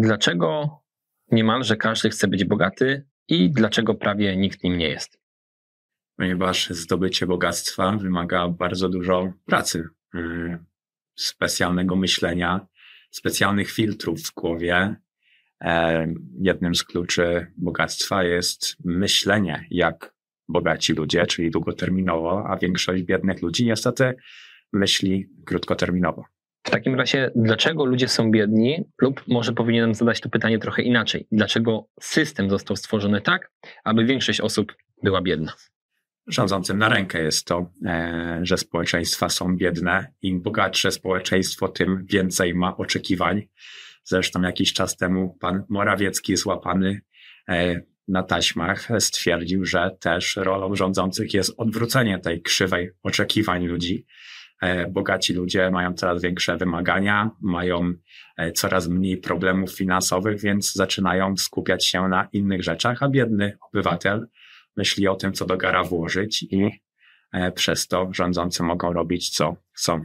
Dlaczego niemalże każdy chce być bogaty i dlaczego prawie nikt nim nie jest? Ponieważ zdobycie bogactwa wymaga bardzo dużo pracy, specjalnego myślenia, specjalnych filtrów w głowie. Jednym z kluczy bogactwa jest myślenie jak bogaci ludzie, czyli długoterminowo, a większość biednych ludzi niestety myśli krótkoterminowo. W takim razie, dlaczego ludzie są biedni? Lub może powinienem zadać to pytanie trochę inaczej. Dlaczego system został stworzony tak, aby większość osób była biedna? Rządzącym na rękę jest to, że społeczeństwa są biedne. Im bogatsze społeczeństwo, tym więcej ma oczekiwań. Zresztą jakiś czas temu pan Morawiecki, złapany na taśmach, stwierdził, że też rolą rządzących jest odwrócenie tej krzywej oczekiwań ludzi. Bogaci ludzie mają coraz większe wymagania, mają coraz mniej problemów finansowych, więc zaczynają skupiać się na innych rzeczach, a biedny obywatel myśli o tym, co do gara włożyć i przez to rządzący mogą robić, co chcą.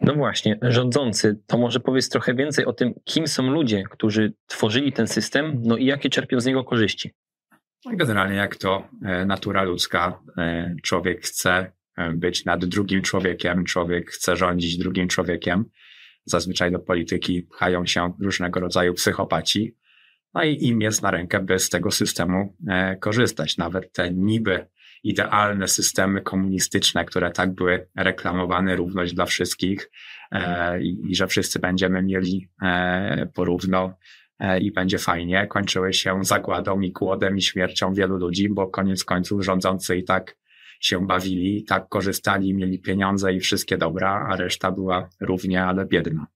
No właśnie, rządzący, to może powiedz trochę więcej o tym, kim są ludzie, którzy tworzyli ten system, no i jakie czerpią z niego korzyści. Generalnie jak to natura ludzka, człowiek chce być nad drugim człowiekiem, człowiek chce rządzić drugim człowiekiem. Zazwyczaj do polityki pchają się różnego rodzaju psychopaci, no i im jest na rękę, by z tego systemu korzystać. Nawet te niby idealne systemy komunistyczne, które tak były reklamowane, równość dla wszystkich i że wszyscy będziemy mieli porówno i będzie fajnie, kończyły się zagładą i głodem i śmiercią wielu ludzi, bo koniec końców rządzący i tak się bawili, tak korzystali, mieli pieniądze i wszystkie dobra, a reszta była równie, ale biedna.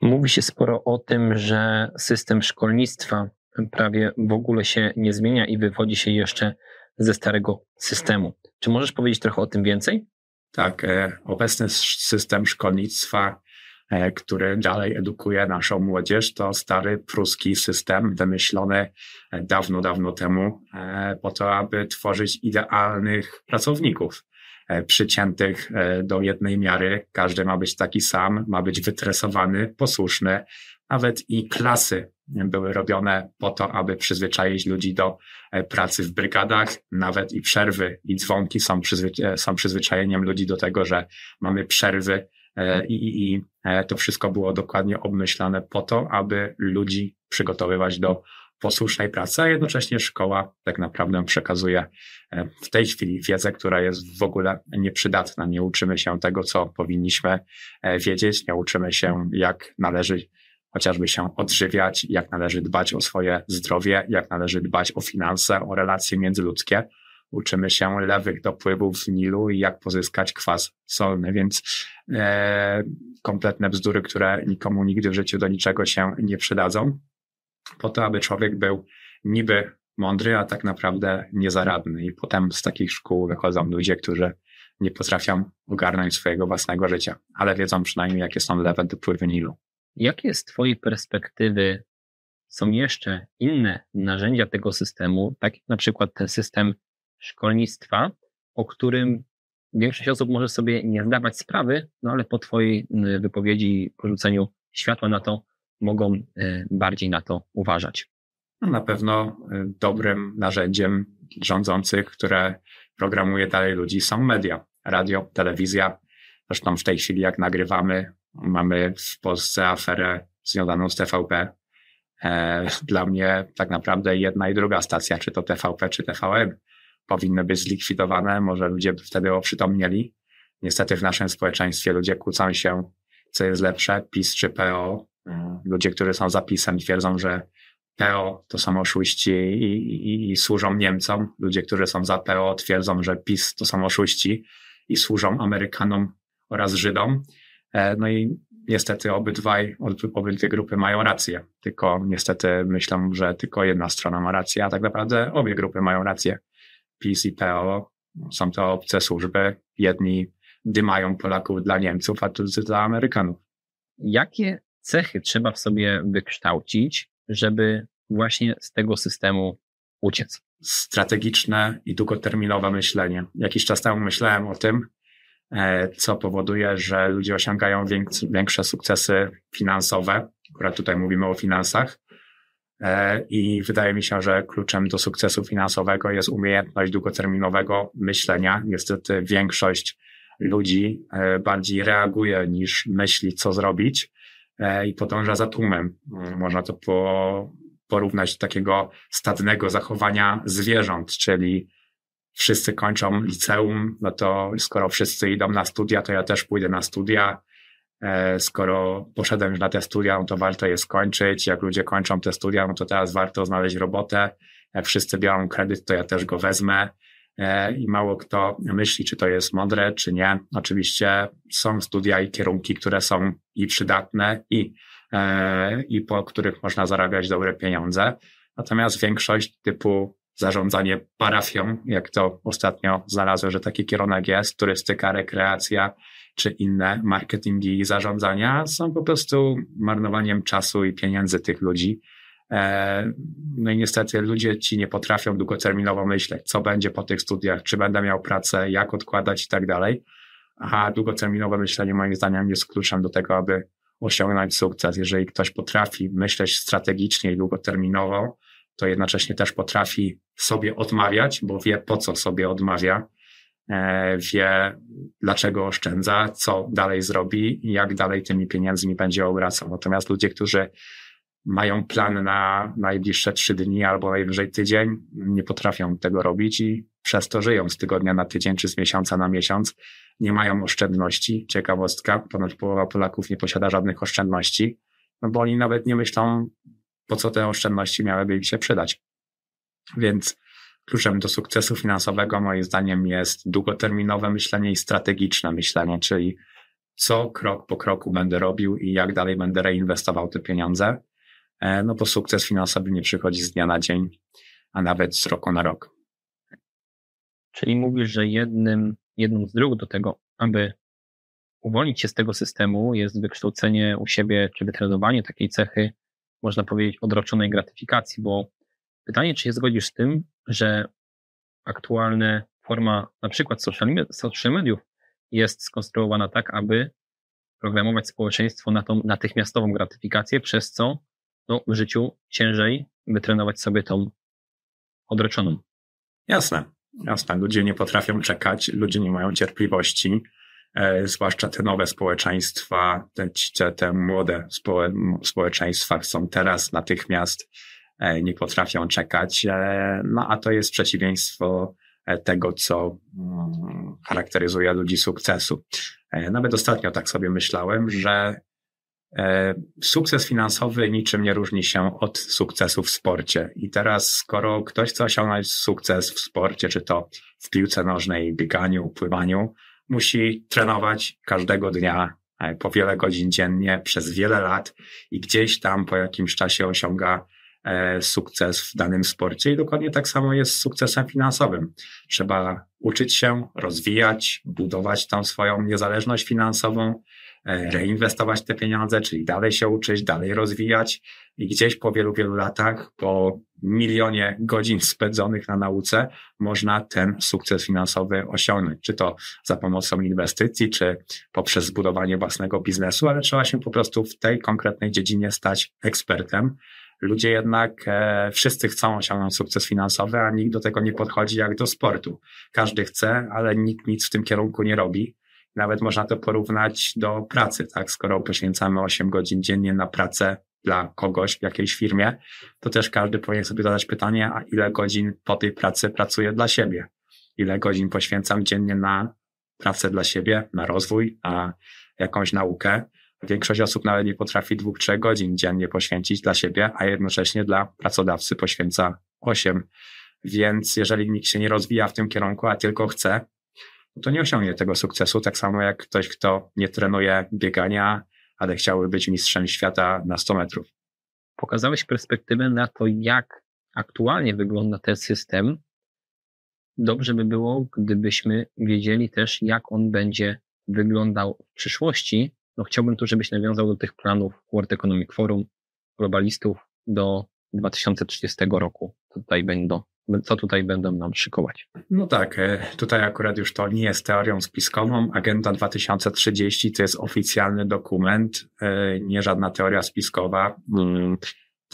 Mówi się sporo o tym, że system szkolnictwa prawie w ogóle się nie zmienia i wywodzi się jeszcze ze starego systemu. Czy możesz powiedzieć trochę o tym więcej? Tak, obecny system szkolnictwa, który dalej edukuje naszą młodzież, to stary pruski system wymyślony dawno, dawno temu po to, aby tworzyć idealnych pracowników przyciętych do jednej miary. Każdy ma być taki sam, ma być wytresowany, posłuszny. Nawet i klasy były robione po to, aby przyzwyczaić ludzi do pracy w brygadach, nawet i przerwy i dzwonki są przyzwyczajeniem ludzi do tego, że mamy przerwy i to wszystko było dokładnie obmyślane po to, aby ludzi przygotowywać do posłusznej pracy, a jednocześnie szkoła tak naprawdę przekazuje w tej chwili wiedzę, która jest w ogóle nieprzydatna. Nie uczymy się tego, co powinniśmy wiedzieć, nie uczymy się, jak należy chociażby się odżywiać, jak należy dbać o swoje zdrowie, jak należy dbać o finanse, o relacje międzyludzkie. Uczymy się lewych dopływów z Nilu i jak pozyskać kwas solny, więc kompletne bzdury, które nikomu nigdy w życiu do niczego się nie przydadzą, po to, aby człowiek był niby mądry, a tak naprawdę niezaradny. I potem z takich szkół wychodzą ludzie, którzy nie potrafią ogarnąć swojego własnego życia, ale wiedzą przynajmniej, jakie są lewe dopływy Nilu. Jakie z Twojej perspektywy są jeszcze inne narzędzia tego systemu, tak jak na przykład ten system szkolnictwa, o którym większość osób może sobie nie zdawać sprawy, no ale po Twojej wypowiedzi i porzuceniu światła na to mogą bardziej na to uważać? Na pewno dobrym narzędziem rządzących, które programuje dalej ludzi, są media, radio, telewizja. Zresztą w tej chwili, jak nagrywamy, mamy w Polsce aferę związaną z TVP. Dla mnie tak naprawdę jedna i druga stacja, czy to TVP, czy TVN, powinny być zlikwidowane. Może ludzie by wtedy oprzytomnieli. Niestety w naszym społeczeństwie ludzie kłócą się, co jest lepsze, PiS czy PO. Ludzie, którzy są za PiS-em, twierdzą, że PO to są oszuści i służą Niemcom. Ludzie, którzy są za PO, twierdzą, że PiS to są oszuści i służą Amerykanom oraz Żydom. No i niestety obydwie grupy mają rację, tylko niestety myślę, że tylko jedna strona ma rację, a tak naprawdę obie grupy mają rację. PiS i PO są to obce służby, jedni dymają Polaków dla Niemców, a drudzy dla Amerykanów. Jakie cechy trzeba w sobie wykształcić, żeby właśnie z tego systemu uciec? Strategiczne i długoterminowe myślenie. Jakiś czas temu myślałem o tym, co powoduje, że ludzie osiągają większe sukcesy finansowe. Akurat tutaj mówimy o finansach, I wydaje mi się, że kluczem do sukcesu finansowego jest umiejętność długoterminowego myślenia. Niestety większość ludzi bardziej reaguje niż myśli, co zrobić i podąża za tłumem. Można to porównać do takiego stadnego zachowania zwierząt, czyli wszyscy kończą liceum, no to skoro wszyscy idą na studia, to ja też pójdę na studia. Skoro poszedłem już na te studia, no to warto je skończyć. Jak ludzie kończą te studia, no to teraz warto znaleźć robotę. Jak wszyscy biorą kredyt, to ja też go wezmę. I mało kto myśli, czy to jest mądre, czy nie. Oczywiście są studia i kierunki, które są i przydatne, i po których można zarabiać dobre pieniądze. Natomiast większość typu zarządzanie parafią, jak to ostatnio znalazłem, że taki kierunek jest, turystyka, rekreacja czy inne marketingi i zarządzania są po prostu marnowaniem czasu i pieniędzy tych ludzi. No i niestety ludzie ci nie potrafią długoterminowo myśleć, co będzie po tych studiach, czy będę miał pracę, jak odkładać i tak dalej. A długoterminowe myślenie moim zdaniem jest kluczem do tego, aby osiągnąć sukces. Jeżeli ktoś potrafi myśleć strategicznie i długoterminowo, to jednocześnie też potrafi sobie odmawiać, bo wie, po co sobie odmawia, wie, dlaczego oszczędza, co dalej zrobi i jak dalej tymi pieniędzmi będzie obracał. Natomiast ludzie, którzy mają plan na najbliższe 3 dni albo najwyżej tydzień, nie potrafią tego robić i przez to żyją z tygodnia na tydzień czy z miesiąca na miesiąc. Nie mają oszczędności. Ciekawostka, ponad połowa Polaków nie posiada żadnych oszczędności, no bo oni nawet nie myślą, po co te oszczędności miałyby im się przydać. Więc kluczem do sukcesu finansowego moim zdaniem jest długoterminowe myślenie i strategiczne myślenie, czyli co krok po kroku będę robił i jak dalej będę reinwestował te pieniądze, no bo sukces finansowy nie przychodzi z dnia na dzień, a nawet z roku na rok. Czyli mówisz, że jedną z dróg do tego, aby uwolnić się z tego systemu, jest wykształcenie u siebie czy wytrenowanie takiej cechy, można powiedzieć, odroczonej gratyfikacji, bo pytanie, czy się zgodzisz z tym, że aktualna forma na przykład social mediów jest skonstruowana tak, aby programować społeczeństwo na tą natychmiastową gratyfikację, przez co w życiu ciężej wytrenować sobie tą odroczoną. Jasne. Ludzie nie potrafią czekać, ludzie nie mają cierpliwości, zwłaszcza te nowe społeczeństwa, te młode społeczeństwa są teraz natychmiast, nie potrafią czekać, no a to jest przeciwieństwo tego, co charakteryzuje ludzi sukcesu. Nawet ostatnio tak sobie myślałem, że sukces finansowy niczym nie różni się od sukcesu w sporcie. I teraz, skoro ktoś chce osiągnąć sukces w sporcie, czy to w piłce nożnej, bieganiu, pływaniu, musi trenować każdego dnia, po wiele godzin dziennie, przez wiele lat i gdzieś tam po jakimś czasie osiąga sukces w danym sporcie i dokładnie tak samo jest z sukcesem finansowym. Trzeba uczyć się, rozwijać, budować tam swoją niezależność finansową, reinwestować te pieniądze, czyli dalej się uczyć, dalej rozwijać i gdzieś po wielu, wielu latach, po milionie godzin spędzonych na nauce można ten sukces finansowy osiągnąć, czy to za pomocą inwestycji, czy poprzez zbudowanie własnego biznesu, ale trzeba się po prostu w tej konkretnej dziedzinie stać ekspertem. Ludzie jednak wszyscy chcą osiągnąć sukces finansowy, a nikt do tego nie podchodzi jak do sportu. Każdy chce, ale nikt nic w tym kierunku nie robi. Nawet można to porównać do pracy, tak? Skoro poświęcamy 8 godzin dziennie na pracę dla kogoś w jakiejś firmie, to też każdy powinien sobie zadać pytanie, a ile godzin po tej pracy pracuję dla siebie? Ile godzin poświęcam dziennie na pracę dla siebie, na rozwój, na jakąś naukę? Większość osób nawet nie potrafi 2-3 godzin dziennie poświęcić dla siebie, a jednocześnie dla pracodawcy poświęca 8. Więc jeżeli nikt się nie rozwija w tym kierunku, a tylko chce, to nie osiągnie tego sukcesu. Tak samo jak ktoś, kto nie trenuje biegania, ale chciałby być mistrzem świata na 100 metrów. Pokazałeś perspektywę na to, jak aktualnie wygląda ten system. Dobrze by było, gdybyśmy wiedzieli też, jak on będzie wyglądał w przyszłości. Chciałbym tu, żebyś nawiązał do tych planów World Economic Forum, globalistów do 2030 roku. Co tutaj będą nam szykować? Tak, tutaj akurat już to nie jest teorią spiskową. Agenda 2030 to jest oficjalny dokument, nie żadna teoria spiskowa.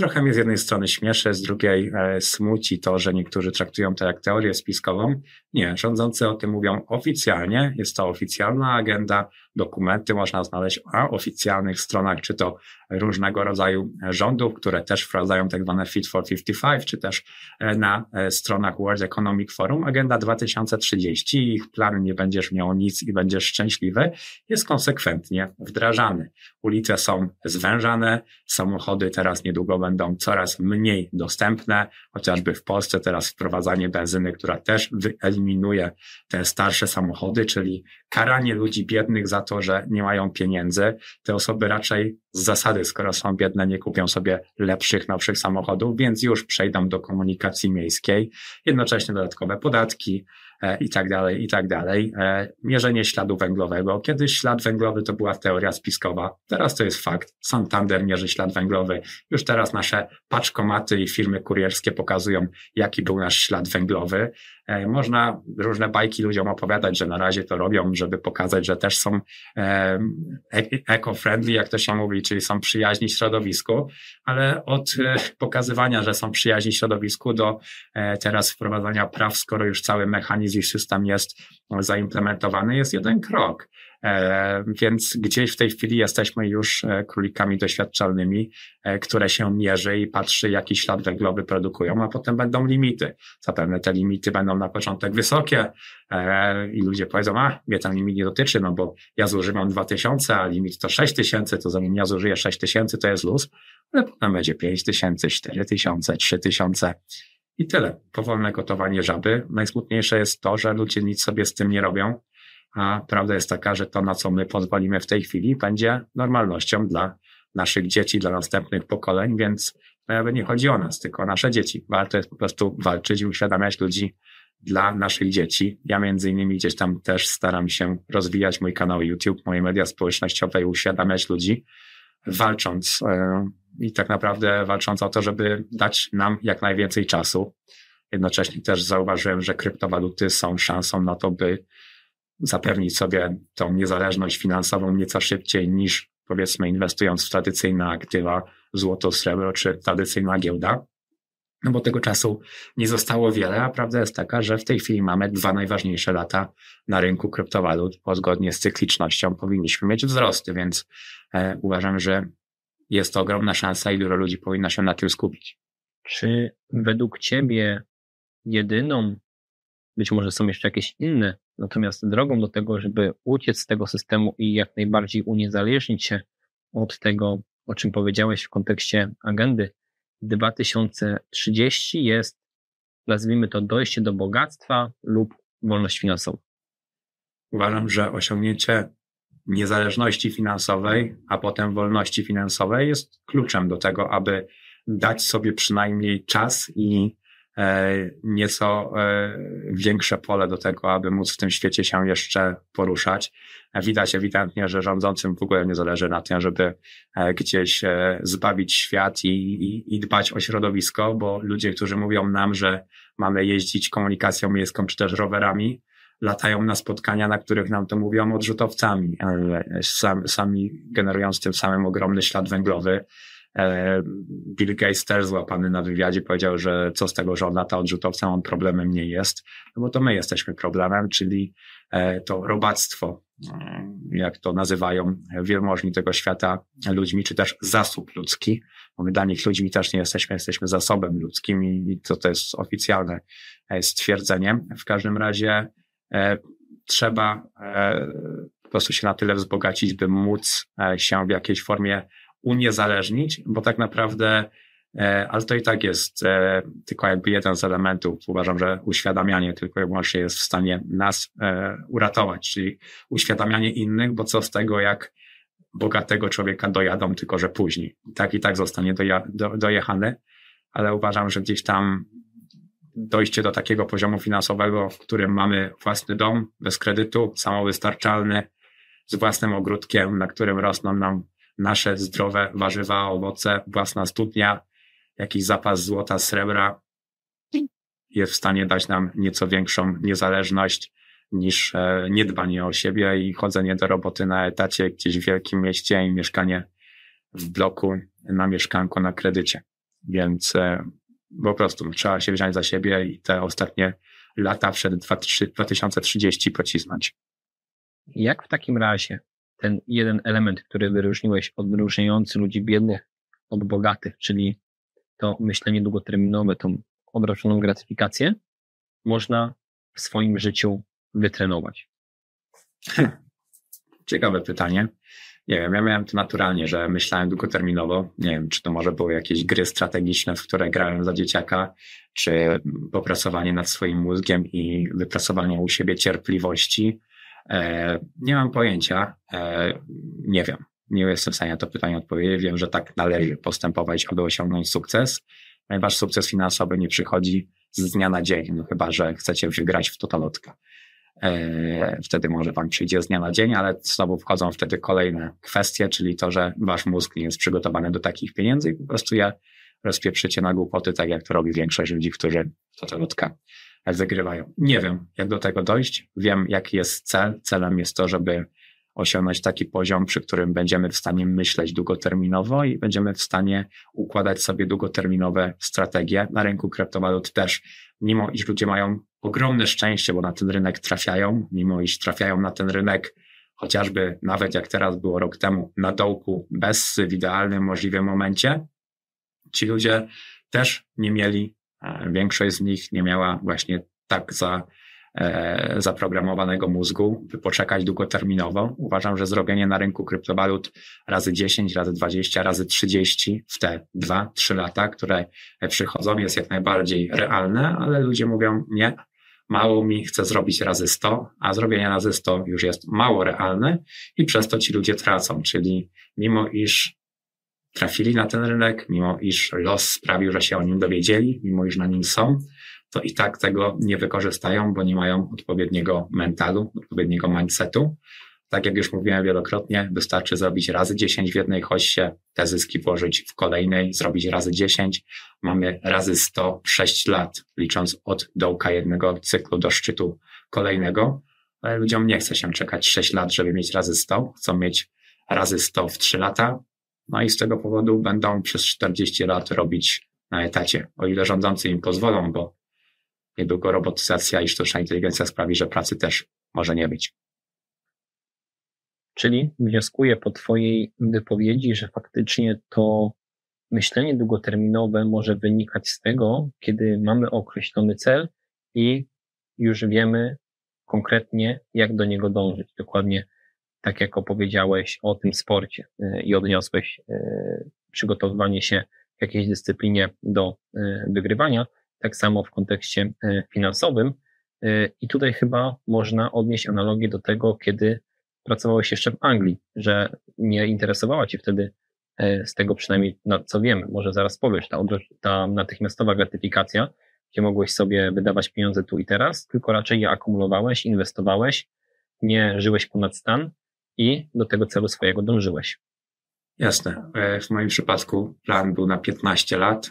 Trochę mnie z jednej strony śmieszy, z drugiej smuci to, że niektórzy traktują to jak teorię spiskową. Nie, rządzący o tym mówią oficjalnie, jest to oficjalna agenda, dokumenty można znaleźć na oficjalnych stronach, czy to różnego rodzaju rządów, które też wprowadzają tak zwane Fit for 55, czy też na stronach World Economic Forum. Agenda 2030, ich plan nie będziesz miał nic i będziesz szczęśliwy, jest konsekwentnie wdrażany. Ulice są zwężane, samochody teraz niedługo będą coraz mniej dostępne, chociażby w Polsce teraz wprowadzanie benzyny, która też wyeliminuje te starsze samochody, czyli karanie ludzi biednych za to, że nie mają pieniędzy. Te osoby raczej z zasady, skoro są biedne, nie kupią sobie lepszych, nowszych samochodów, więc już przejdą do komunikacji miejskiej. Jednocześnie dodatkowe podatki i tak dalej, i tak dalej. Mierzenie śladu węglowego. Kiedyś ślad węglowy to była teoria spiskowa. Teraz to jest fakt. Santander mierzy ślad węglowy. Już teraz nasze paczkomaty i firmy kurierskie pokazują, jaki był nasz ślad węglowy. Można różne bajki ludziom opowiadać, że na razie to robią, żeby pokazać, że też są eco-friendly, jak to się mówi, czyli są przyjaźni środowisku, ale od pokazywania, że są przyjaźni środowisku do teraz wprowadzania praw, skoro już cały mechanizm i system jest zaimplementowany, jest jeden krok. Więc gdzieś w tej chwili jesteśmy już królikami doświadczalnymi, które się mierzy i patrzy, jaki ślad węglowy produkują, a potem będą limity. Zapewne te limity będą na początek wysokie i ludzie powiedzą, a mnie ten limit nie dotyczy, no bo ja zużywam 2000, a limit to 6000, to zanim ja zużyję 6000, to jest luz, ale potem będzie 5000, 4000, 3000. I tyle. Powolne gotowanie żaby. Najsmutniejsze jest to, że ludzie nic sobie z tym nie robią, a prawda jest taka, że to, na co my pozwolimy w tej chwili, będzie normalnością dla naszych dzieci, dla następnych pokoleń, więc nawet nie chodzi o nas, tylko o nasze dzieci. Warto jest po prostu walczyć i uświadamiać ludzi dla naszych dzieci. Ja między innymi gdzieś tam też staram się rozwijać mój kanał YouTube, moje media społecznościowe i uświadamiać ludzi, walcząc i tak naprawdę walcząc o to, żeby dać nam jak najwięcej czasu. Jednocześnie też zauważyłem, że kryptowaluty są szansą na to, by zapewnić sobie tą niezależność finansową nieco szybciej niż, powiedzmy, inwestując w tradycyjne aktywa, złoto, srebro czy tradycyjna giełda, no bo tego czasu nie zostało wiele, a prawda jest taka, że w tej chwili mamy dwa najważniejsze lata na rynku kryptowalut, bo zgodnie z cyklicznością powinniśmy mieć wzrosty, więc uważam, że jest to ogromna szansa i dużo ludzi powinno się na tym skupić. Czy według Ciebie jedyną, być może są jeszcze jakieś inne, natomiast drogą do tego, żeby uciec z tego systemu i jak najbardziej uniezależnić się od tego, o czym powiedziałeś w kontekście agendy 2030, jest, nazwijmy to, dojście do bogactwa lub wolność finansową? Uważam, że osiągnięcie niezależności finansowej, a potem wolności finansowej jest kluczem do tego, aby dać sobie przynajmniej czas i nieco większe pole do tego, aby móc w tym świecie się jeszcze poruszać. Widać ewidentnie, że rządzącym w ogóle nie zależy na tym, żeby gdzieś zbawić świat i dbać o środowisko, bo ludzie, którzy mówią nam, że mamy jeździć komunikacją miejską czy też rowerami, latają na spotkania, na których nam to mówią, odrzutowcami, sami generując tym samym ogromny ślad węglowy. Bill Gates też złapany na wywiadzie powiedział, że co z tego, że on lata odrzutowcem, on problemem nie jest, no bo to my jesteśmy problemem, czyli to robactwo, jak to nazywają wielmożni tego świata, ludźmi, czy też zasób ludzki, bo my dla nich ludźmi też nie jesteśmy, jesteśmy zasobem ludzkim i to jest oficjalne stwierdzenie. W każdym razie trzeba po prostu się na tyle wzbogacić, by móc się w jakiejś formie uniezależnić, bo tak naprawdę, ale to i tak jest tylko jakby jeden z elementów. Uważam, że uświadamianie tylko i wyłącznie jest w stanie nas uratować, czyli uświadamianie innych, bo co z tego, jak bogatego człowieka dojadą, tylko że później. Tak i tak zostanie dojechany, ale uważam, że gdzieś tam dojście do takiego poziomu finansowego, w którym mamy własny dom, bez kredytu, samowystarczalny, z własnym ogródkiem, na którym rosną nam nasze zdrowe warzywa, owoce, własna studnia, jakiś zapas złota, srebra jest w stanie dać nam nieco większą niezależność niż niedbanie o siebie i chodzenie do roboty na etacie gdzieś w wielkim mieście i mieszkanie w bloku na mieszkanku na kredycie. Więc po prostu trzeba się wziąć za siebie i te ostatnie lata przed 2030 pocisnąć. Jak w takim razie ten jeden element, który wyróżniłeś, odróżniający ludzi biednych od bogatych, czyli to myślenie długoterminowe, tą odroczoną gratyfikację, można w swoim życiu wytrenować? Ciekawe pytanie. Nie wiem, ja miałem to naturalnie, że myślałem długoterminowo. Nie wiem, czy to może były jakieś gry strategiczne, w które grałem za dzieciaka, czy popracowanie nad swoim mózgiem i wypracowanie u siebie cierpliwości. Nie mam pojęcia. Nie wiem. Nie jestem w stanie na to pytanie odpowiedzieć. Wiem, że tak należy postępować, aby osiągnąć sukces, ponieważ sukces finansowy nie przychodzi z dnia na dzień, no chyba że chcecie wygrać w totolotka. Wtedy może wam przyjdzie z dnia na dzień, ale znowu wchodzą wtedy kolejne kwestie, czyli to, że wasz mózg nie jest przygotowany do takich pieniędzy i po prostu je rozpieprzycie na głupoty, tak jak to robi większość ludzi, którzy totolotka wygrywają. Nie wiem, jak do tego dojść. Wiem, jaki jest cel. Celem jest to, żeby osiągnąć taki poziom, przy którym będziemy w stanie myśleć długoterminowo i będziemy w stanie układać sobie długoterminowe strategie. Na rynku kryptowalut też, mimo iż ludzie mają ogromne szczęście, bo na ten rynek trafiają, mimo iż trafiają na ten rynek, chociażby nawet jak teraz było rok temu, na dołku, bez, w idealnym możliwym momencie, ci ludzie też nie mieli, większość z nich nie miała właśnie tak zaprogramowanego mózgu, by poczekać długoterminowo. Uważam, że zrobienie na rynku kryptowalut razy 10, razy 20, razy 30 w te 2-3 lata, które przychodzą, jest jak najbardziej realne, ale ludzie mówią nie, mało mi, chcę zrobić razy 100, a zrobienie razy 100 już jest mało realne i przez to ci ludzie tracą, czyli mimo iż trafili na ten rynek, mimo iż los sprawił, że się o nim dowiedzieli, mimo iż na nim są, to i tak tego nie wykorzystają, bo nie mają odpowiedniego mentalu, odpowiedniego mindsetu. Tak jak już mówiłem wielokrotnie, wystarczy zrobić razy 10 w jednej hoście, te zyski włożyć w kolejnej, zrobić razy 10. Mamy razy 100 w 6 lat, licząc od dołka jednego cyklu do szczytu kolejnego. Ale ludziom nie chce się czekać 6 lat, żeby mieć razy 100. Chcą mieć razy 100 w 3 lata. No i z tego powodu będą przez 40 lat robić na etacie, o ile rządzący im pozwolą, bo niedługo robotyzacja i sztuczna inteligencja sprawi, że pracy też może nie być. Czyli wnioskuję po twojej wypowiedzi, że faktycznie to myślenie długoterminowe może wynikać z tego, kiedy mamy określony cel i już wiemy konkretnie, jak do niego dążyć. Dokładnie tak jak opowiedziałeś o tym sporcie i odniosłeś przygotowywanie się w jakiejś dyscyplinie do wygrywania, tak samo w kontekście finansowym. I tutaj chyba można odnieść analogię do tego, kiedy pracowałeś jeszcze w Anglii, że nie interesowała cię wtedy, z tego przynajmniej co wiemy, może zaraz powiesz, ta natychmiastowa gratyfikacja, gdzie mogłeś sobie wydawać pieniądze tu i teraz, tylko raczej je akumulowałeś, inwestowałeś, nie żyłeś ponad stan i do tego celu swojego dążyłeś. Jasne. W moim przypadku plan był na 15 lat.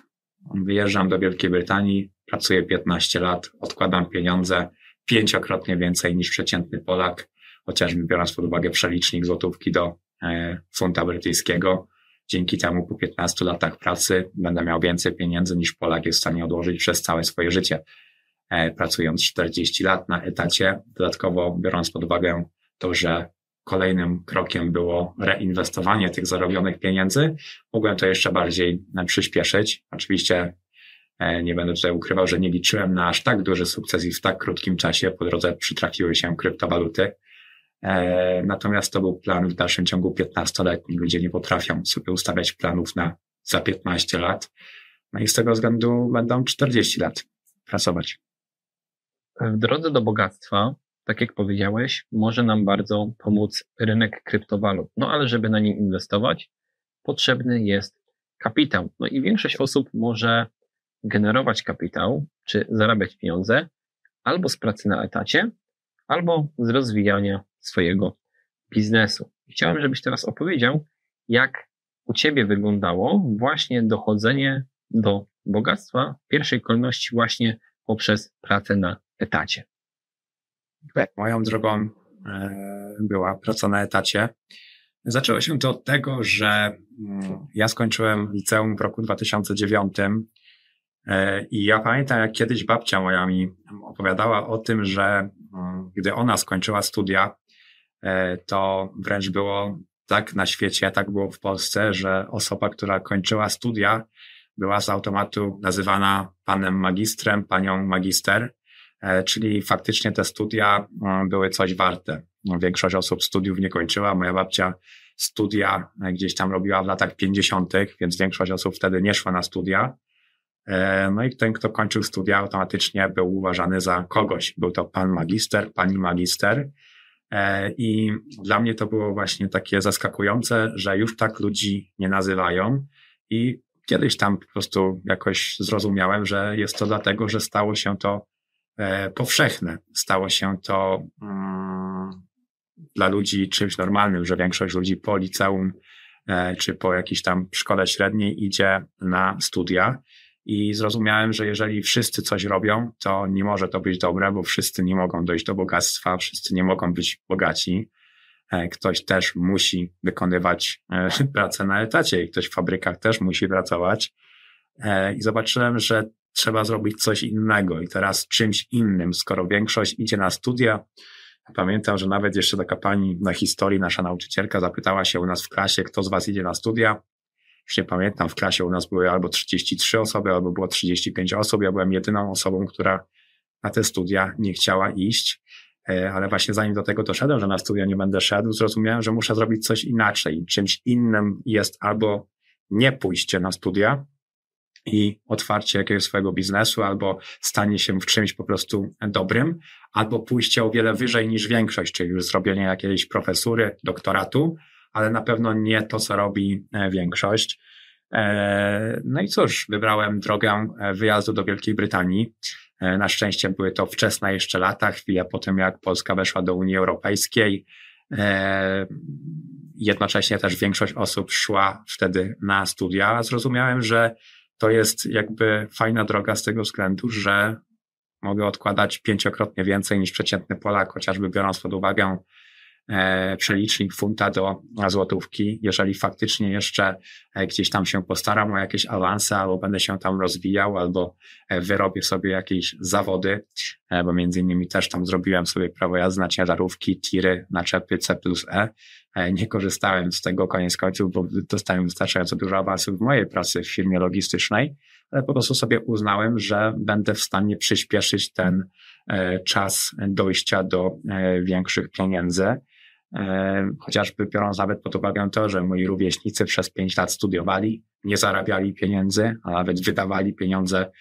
Wyjeżdżam do Wielkiej Brytanii, pracuję 15 lat, odkładam pieniądze 5-krotnie więcej niż przeciętny Polak, chociażby biorąc pod uwagę przelicznik złotówki do funta brytyjskiego. Dzięki temu po 15 latach pracy będę miał więcej pieniędzy niż Polak jest w stanie odłożyć przez całe swoje życie. Pracując 40 lat na etacie, dodatkowo biorąc pod uwagę to, że kolejnym krokiem było reinwestowanie tych zarobionych pieniędzy, mogłem to jeszcze bardziej przyspieszyć. Oczywiście nie będę tutaj ukrywał, że nie liczyłem na aż tak duży sukces i w tak krótkim czasie po drodze przytrafiły się kryptowaluty. Natomiast to był plan w dalszym ciągu 15-letni. Ludzie nie potrafią sobie ustawiać planów na za 15 lat. No i z tego względu będą 40 lat pracować. W drodze do bogactwa, tak jak powiedziałeś, może nam bardzo pomóc rynek kryptowalut. No ale żeby na nim inwestować, potrzebny jest kapitał. No i większość osób może generować kapitał, czy zarabiać pieniądze albo z pracy na etacie, albo z rozwijania swojego biznesu. Chciałem, żebyś teraz opowiedział, jak u ciebie wyglądało właśnie dochodzenie do bogactwa w pierwszej kolejności właśnie poprzez pracę na etacie. Moją drogą była praca na etacie. Zaczęło się to od tego, że ja skończyłem liceum w roku 2009 i ja pamiętam, jak kiedyś babcia moja mi opowiadała o tym, że gdy ona skończyła studia, to wręcz było tak na świecie, tak było w Polsce, że osoba, która kończyła studia, była z automatu nazywana panem magistrem, panią magister, czyli faktycznie te studia były coś warte. Większość osób studiów nie kończyła. Moja babcia studia gdzieś tam robiła w latach 50., więc większość osób wtedy nie szła na studia. No i ten, kto kończył studia, automatycznie był uważany za kogoś. Był to pan magister, pani magister. I dla mnie to było właśnie takie zaskakujące, że już tak ludzi nie nazywają i kiedyś tam po prostu jakoś zrozumiałem, że jest to dlatego, że stało się to powszechne, stało się to dla ludzi czymś normalnym, że większość ludzi po liceum czy po jakiejś tam szkole średniej idzie na studia i zrozumiałem, że jeżeli wszyscy coś robią, to nie może to być dobre, bo wszyscy nie mogą dojść do bogactwa, wszyscy nie mogą być bogaci. Ktoś też musi wykonywać pracę na etacie i ktoś w fabrykach też musi pracować. I zobaczyłem, że trzeba zrobić coś innego i teraz czymś innym, skoro większość idzie na studia. Pamiętam, że nawet jeszcze taka pani na historii, nasza nauczycielka, zapytała się u nas w klasie, kto z was idzie na studia. Już nie pamiętam, w klasie u nas były albo 33 osoby, albo było 35 osób. Ja byłem jedyną osobą, która na te studia nie chciała iść. Ale właśnie zanim do tego doszedłem, że na studia nie będę szedł, zrozumiałem, że muszę zrobić coś inaczej. Czymś innym jest albo nie pójście na studia i otwarcie jakiegoś swojego biznesu, albo stanie się w czymś po prostu dobrym, albo pójście o wiele wyżej niż większość, czyli już zrobienie jakiejś profesury, doktoratu, ale na pewno nie to, co robi większość. No i cóż, wybrałem drogę wyjazdu do Wielkiej Brytanii. Na szczęście były to wczesne jeszcze lata, chwilę po tym, jak Polska weszła do Unii Europejskiej. Jednocześnie też większość osób szła wtedy na studia. Zrozumiałem, że to jest jakby fajna droga z tego względu, że mogę odkładać 5-krotnie więcej niż przeciętny Polak, chociażby biorąc pod uwagę przelicznik funta do złotówki. Jeżeli faktycznie jeszcze gdzieś tam się postaram o jakieś awanse, albo będę się tam rozwijał, albo wyrobię sobie jakieś zawody, bo między innymi też tam zrobiłem sobie prawo jazdy na ciężarówki, tiry, naczepy C+E. Nie korzystałem z tego koniec końców, bo dostałem wystarczająco dużo awansów w mojej pracy w firmie logistycznej, ale po prostu sobie uznałem, że będę w stanie przyspieszyć ten czas dojścia do większych pieniędzy. Chociażby biorąc nawet pod uwagę to, że moi rówieśnicy przez 5 lat studiowali, nie zarabiali pieniędzy, a nawet wydawali pieniądze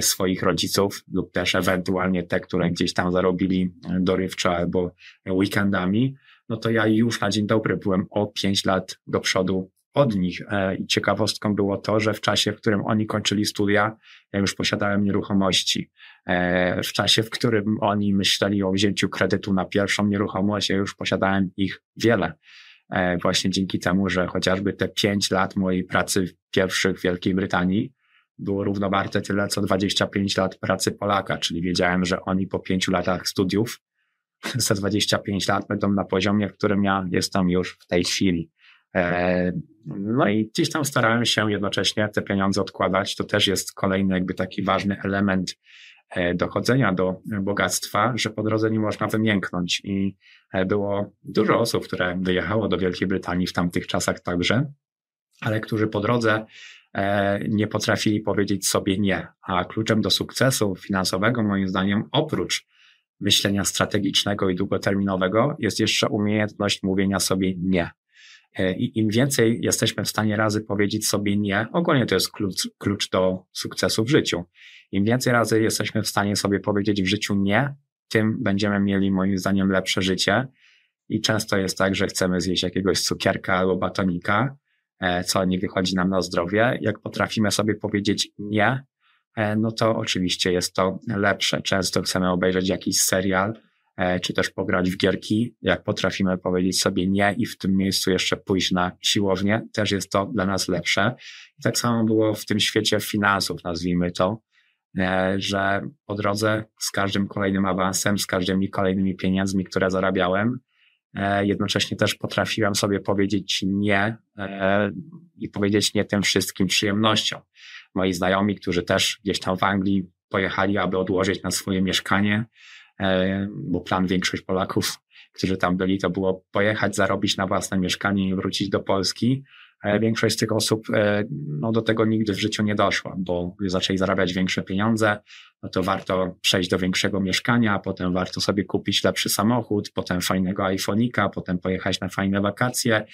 swoich rodziców lub też ewentualnie te, które gdzieś tam zarobili dorywczo albo weekendami, no to ja już na dzień dobry byłem o 5 lat do przodu od nich. I ciekawostką było to, że w czasie, w którym oni kończyli studia, ja już posiadałem nieruchomości. W czasie, w którym oni myśleli o wzięciu kredytu na pierwszą nieruchomość, ja już posiadałem ich wiele. Właśnie dzięki temu, że chociażby te 5 lat mojej pracy pierwszych w Wielkiej Brytanii było równowarte tyle, co 25 lat pracy Polaka, czyli wiedziałem, że oni po 5 latach studiów za 25 lat będą na poziomie, w którym ja jestem już w tej chwili. No i gdzieś tam starałem się jednocześnie te pieniądze odkładać. To też jest kolejny jakby taki ważny element dochodzenia do bogactwa, że po drodze nie można wymięknąć i było dużo osób, które wyjechało do Wielkiej Brytanii w tamtych czasach także, ale którzy po drodze nie potrafili powiedzieć sobie nie, a kluczem do sukcesu finansowego moim zdaniem oprócz myślenia strategicznego i długoterminowego jest jeszcze umiejętność mówienia sobie nie. I im więcej jesteśmy w stanie razy powiedzieć sobie nie, ogólnie to jest klucz do sukcesu w życiu. Im więcej razy jesteśmy w stanie sobie powiedzieć w życiu nie, tym będziemy mieli moim zdaniem lepsze życie. I często jest tak, że chcemy zjeść jakiegoś cukierka albo batonika, co nie wychodzi nam na zdrowie. Jak potrafimy sobie powiedzieć nie, no to oczywiście jest to lepsze. Często chcemy obejrzeć jakiś serial, czy też pograć w gierki. Jak potrafimy powiedzieć sobie nie i w tym miejscu jeszcze pójść na siłownię, też jest to dla nas lepsze. I tak samo było w tym świecie finansów, nazwijmy to, że po drodze z każdym kolejnym awansem, z każdymi kolejnymi pieniędzmi, które zarabiałem, Jednocześnie też potrafiłem sobie powiedzieć nie i powiedzieć nie tym wszystkim przyjemnościom. Moi znajomi, którzy też gdzieś tam w Anglii pojechali, aby odłożyć na swoje mieszkanie, bo plan większość Polaków, którzy tam byli, to było pojechać, zarobić na własne mieszkanie i wrócić do Polski. Większość z tych osób do tego nigdy w życiu nie doszła, bo zaczęli zarabiać większe pieniądze, no to warto przejść do większego mieszkania, potem warto sobie kupić lepszy samochód, potem fajnego iPhone'ika, potem pojechać na fajne wakacje,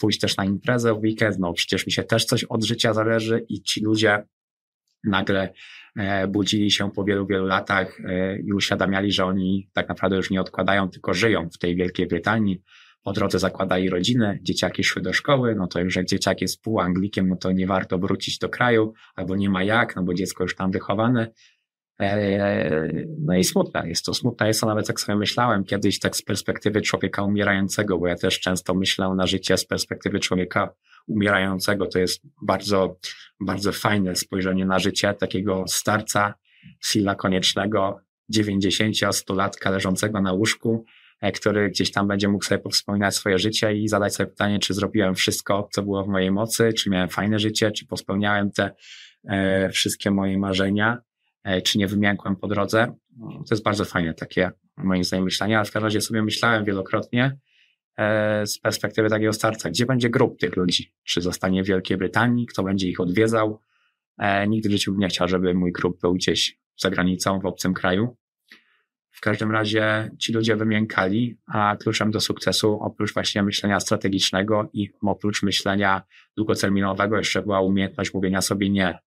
pójść też na imprezę w weekend, no przecież mi się też coś od życia zależy i ci ludzie nagle budzili się po wielu, wielu latach i uświadamiali, że oni tak naprawdę już nie odkładają, tylko żyją w tej Wielkiej Brytanii. Po drodze zakładali rodziny, dzieciaki szły do szkoły, no to już jak dzieciak jest pół Anglikiem, no to nie warto wrócić do kraju, albo nie ma jak, no bo dziecko już tam wychowane. No i smutne jest to. Smutne jest to nawet, jak sobie myślałem kiedyś tak z perspektywy człowieka umierającego, bo ja też często myślę na życie z perspektywy człowieka umierającego. To jest bardzo, bardzo fajne spojrzenie na życie takiego starca, phila-koniecznego, 90-100-latka leżącego na łóżku, który gdzieś tam będzie mógł sobie powspominać swoje życie i zadać sobie pytanie, czy zrobiłem wszystko, co było w mojej mocy, czy miałem fajne życie, czy pospełniałem te wszystkie moje marzenia, czy nie wymiękłem po drodze. To jest bardzo fajne takie moim zdaniem myślenie, ale w każdym razie sobie myślałem wielokrotnie z perspektywy takiego starca, gdzie będzie grób tych ludzi, czy zostanie w Wielkiej Brytanii, kto będzie ich odwiedzał. Nigdy w życiu bym nie chciał, żeby mój grób był gdzieś za granicą, w obcym kraju. W każdym razie ci ludzie wymiękali, a kluczem do sukcesu, oprócz właśnie myślenia strategicznego i oprócz myślenia długoterminowego, jeszcze była umiejętność mówienia sobie nie.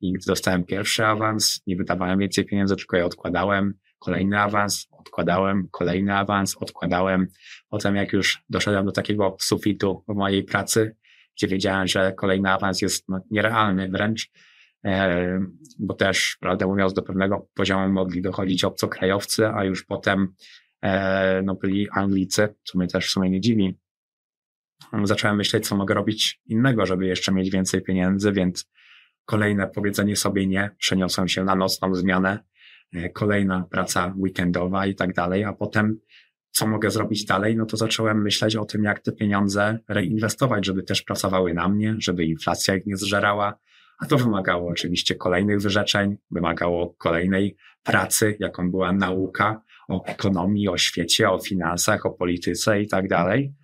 I gdy dostałem pierwszy awans, nie wydawałem więcej pieniędzy, tylko je odkładałem. Kolejny awans, odkładałem, kolejny awans, odkładałem. Potem jak już doszedłem do takiego sufitu w mojej pracy, gdzie wiedziałem, że kolejny awans jest nierealny wręcz, bo też, prawdę mówiąc, do pewnego poziomu mogli dochodzić obcokrajowcy, a już potem byli Anglicy, co mnie też w sumie nie dziwi. Zacząłem myśleć, co mogę robić innego, żeby jeszcze mieć więcej pieniędzy, więc kolejne powiedzenie sobie nie, przeniosłem się na nocną zmianę, kolejna praca weekendowa i tak dalej, a potem co mogę zrobić dalej, no to zacząłem myśleć o tym, jak te pieniądze reinwestować, żeby też pracowały na mnie, żeby inflacja ich nie zżerała, a to wymagało oczywiście kolejnych wyrzeczeń, wymagało kolejnej pracy, jaką była nauka o ekonomii, o świecie, o finansach, o polityce i tak dalej.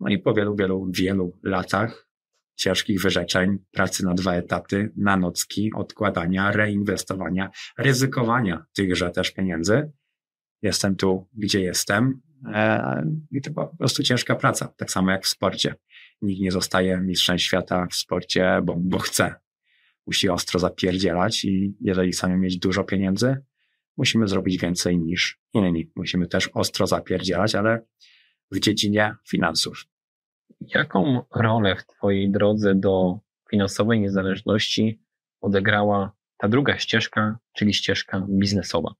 No i po wielu, wielu, wielu latach ciężkich wyrzeczeń, pracy na 2 etaty, na nocki, odkładania, reinwestowania, ryzykowania tychże też pieniędzy. Jestem tu, gdzie jestem i to była po prostu ciężka praca, tak samo jak w sporcie. Nikt nie zostaje mistrzem świata w sporcie, bo chce. Musi ostro zapierdzielać i jeżeli chcemy mieć dużo pieniędzy, musimy zrobić więcej niż inni. Musimy też ostro zapierdzielać, ale w dziedzinie finansów. Jaką rolę w Twojej drodze do finansowej niezależności odegrała ta druga ścieżka, czyli ścieżka biznesowa?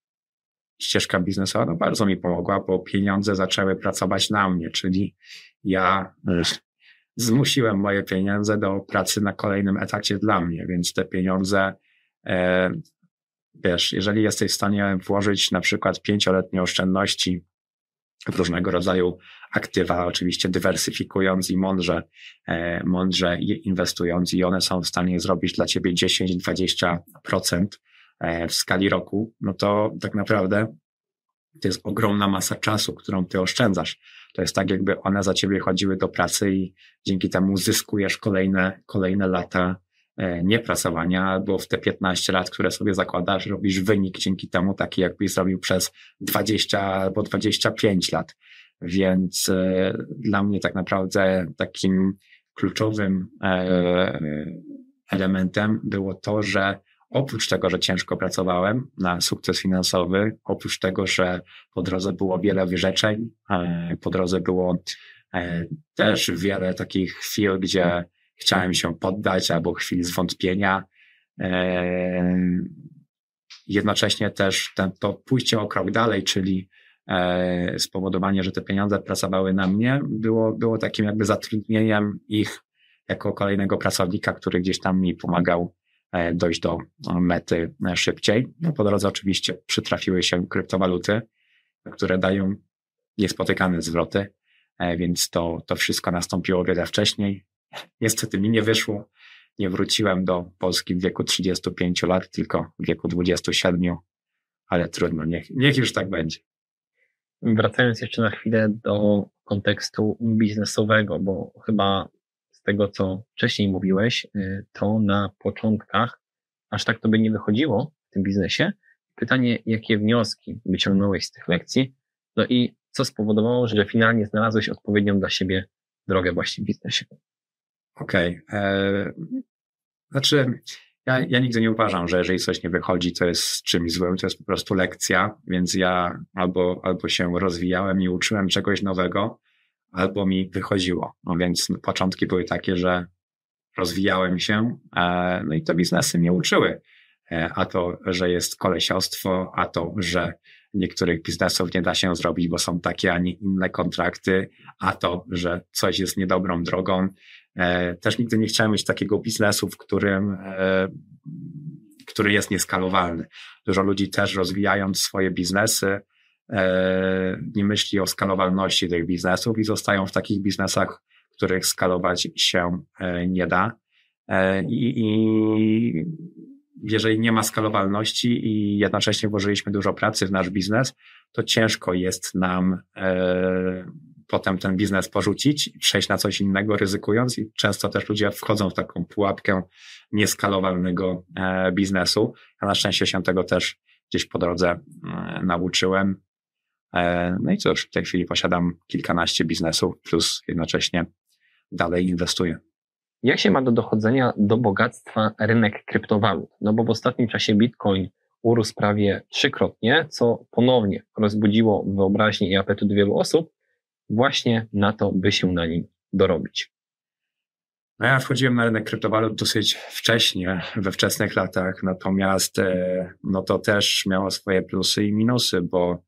Ścieżka biznesowa bardzo mi pomogła, bo pieniądze zaczęły pracować na mnie, czyli ja zmusiłem moje pieniądze do pracy na kolejnym etacie dla mnie, więc te pieniądze, jeżeli jesteś w stanie włożyć na przykład 5-letnie oszczędności w różnego rodzaju aktywa, oczywiście dywersyfikując i mądrze inwestując i one są w stanie zrobić dla ciebie 10-20% w skali roku, no to tak naprawdę to jest ogromna masa czasu, którą ty oszczędzasz. To jest tak, jakby one za ciebie chodziły do pracy i dzięki temu zyskujesz kolejne lata niepracowania, albo w te 15 lat, które sobie zakładasz, robisz wynik dzięki temu taki, jakbyś zrobił przez 20 albo 25 lat. Więc dla mnie tak naprawdę takim kluczowym elementem było to, że oprócz tego, że ciężko pracowałem na sukces finansowy, oprócz tego, że po drodze było wiele wyrzeczeń, po drodze było też wiele takich chwil, gdzie chciałem się poddać albo chwil zwątpienia. Jednocześnie też to pójście o krok dalej, czyli spowodowanie, że te pieniądze pracowały na mnie, było takim jakby zatrudnieniem ich jako kolejnego pracownika, który gdzieś tam mi pomagał dojść do mety szybciej. No, po drodze oczywiście przytrafiły się kryptowaluty, które dają niespotykane zwroty. więc to wszystko nastąpiło wiele wcześniej. Niestety mi nie wyszło. Nie wróciłem do Polski w wieku 35 lat, tylko w wieku 27, ale trudno, niech już tak będzie. Wracając jeszcze na chwilę do kontekstu biznesowego, bo chyba z tego, co wcześniej mówiłeś, to na początkach aż tak to by nie wychodziło w tym biznesie. Pytanie, jakie wnioski wyciągnąłeś z tych lekcji, no i co spowodowało, że finalnie znalazłeś odpowiednią dla siebie drogę właśnie w biznesie? Okej. Znaczy, ja nigdy nie uważam, że jeżeli coś nie wychodzi, to jest czymś złym, to jest po prostu lekcja, więc ja albo się rozwijałem i uczyłem czegoś nowego, albo mi wychodziło. No więc początki były takie, że rozwijałem się, no i to biznesy mnie uczyły. A to, że jest kolesiostwo, a to, że niektórych biznesów nie da się zrobić, bo są takie, a nie inne kontrakty, a to, że coś jest niedobrą drogą. Też nigdy nie chciałem mieć takiego biznesu, w którym, który jest nieskalowalny. Dużo ludzi też rozwijając swoje biznesy nie myśli o skalowalności tych biznesów i zostają w takich biznesach, których skalować się nie da. I jeżeli nie ma skalowalności i jednocześnie włożyliśmy dużo pracy w nasz biznes, to ciężko jest nam potem ten biznes porzucić, przejść na coś innego, ryzykując, i często też ludzie wchodzą w taką pułapkę nieskalowalnego biznesu. Ja na szczęście się tego też gdzieś po drodze nauczyłem. No i cóż, w tej chwili posiadam kilkanaście biznesów, plus jednocześnie dalej inwestuję. Jak się ma do dochodzenia do bogactwa rynek kryptowalut? No bo w ostatnim czasie Bitcoin urósł prawie 3-krotnie, co ponownie rozbudziło wyobraźnię i apetyt wielu osób właśnie na to, by się na nim dorobić. No ja wchodziłem na rynek kryptowalut dosyć wcześnie, we wczesnych latach, natomiast no to też miało swoje plusy i minusy, bo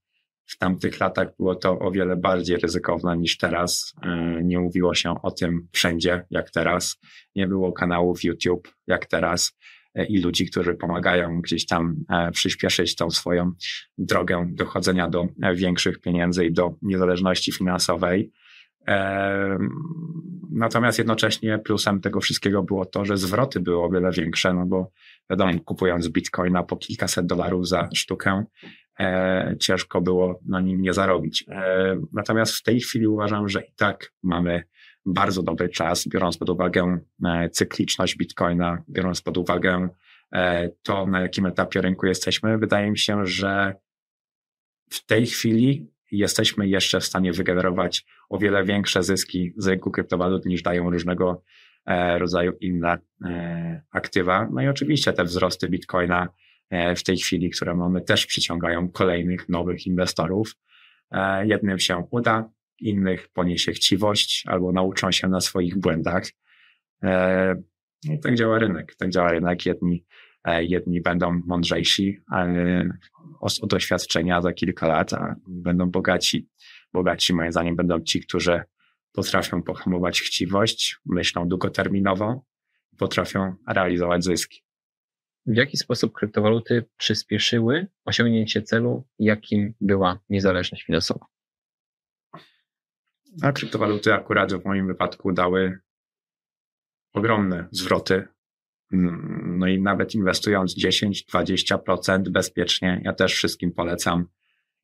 w tamtych latach było to o wiele bardziej ryzykowne niż teraz. Nie mówiło się o tym wszędzie, jak teraz. Nie było kanałów YouTube, jak teraz, i ludzi, którzy pomagają gdzieś tam przyspieszyć tą swoją drogę dochodzenia do większych pieniędzy i do niezależności finansowej. Natomiast jednocześnie plusem tego wszystkiego było to, że zwroty były o wiele większe, no bo wiadomo, kupując bitcoina po kilkaset dolarów za sztukę, ciężko było na nim nie zarobić. Natomiast w tej chwili uważam, że i tak mamy bardzo dobry czas, biorąc pod uwagę cykliczność bitcoina, biorąc pod uwagę to, na jakim etapie rynku jesteśmy. Wydaje mi się, że w tej chwili jesteśmy jeszcze w stanie wygenerować o wiele większe zyski z rynku kryptowalut niż dają różnego rodzaju inne aktywa. No i oczywiście te wzrosty bitcoina w tej chwili, które mamy, też przyciągają kolejnych nowych inwestorów. Jednym się uda, innych poniesie chciwość albo nauczą się na swoich błędach. I tak działa rynek. Tak działa rynek. Jedni będą mądrzejsi od doświadczenia za kilka lat, a będą bogaci. Bogaci, moim zdaniem, będą ci, którzy potrafią pohamować chciwość, myślą długoterminowo, potrafią realizować zyski. W jaki sposób kryptowaluty przyspieszyły osiągnięcie celu, jakim była niezależność finansowa? A kryptowaluty akurat w moim wypadku dały ogromne zwroty. No i nawet inwestując 10-20% bezpiecznie, ja też wszystkim polecam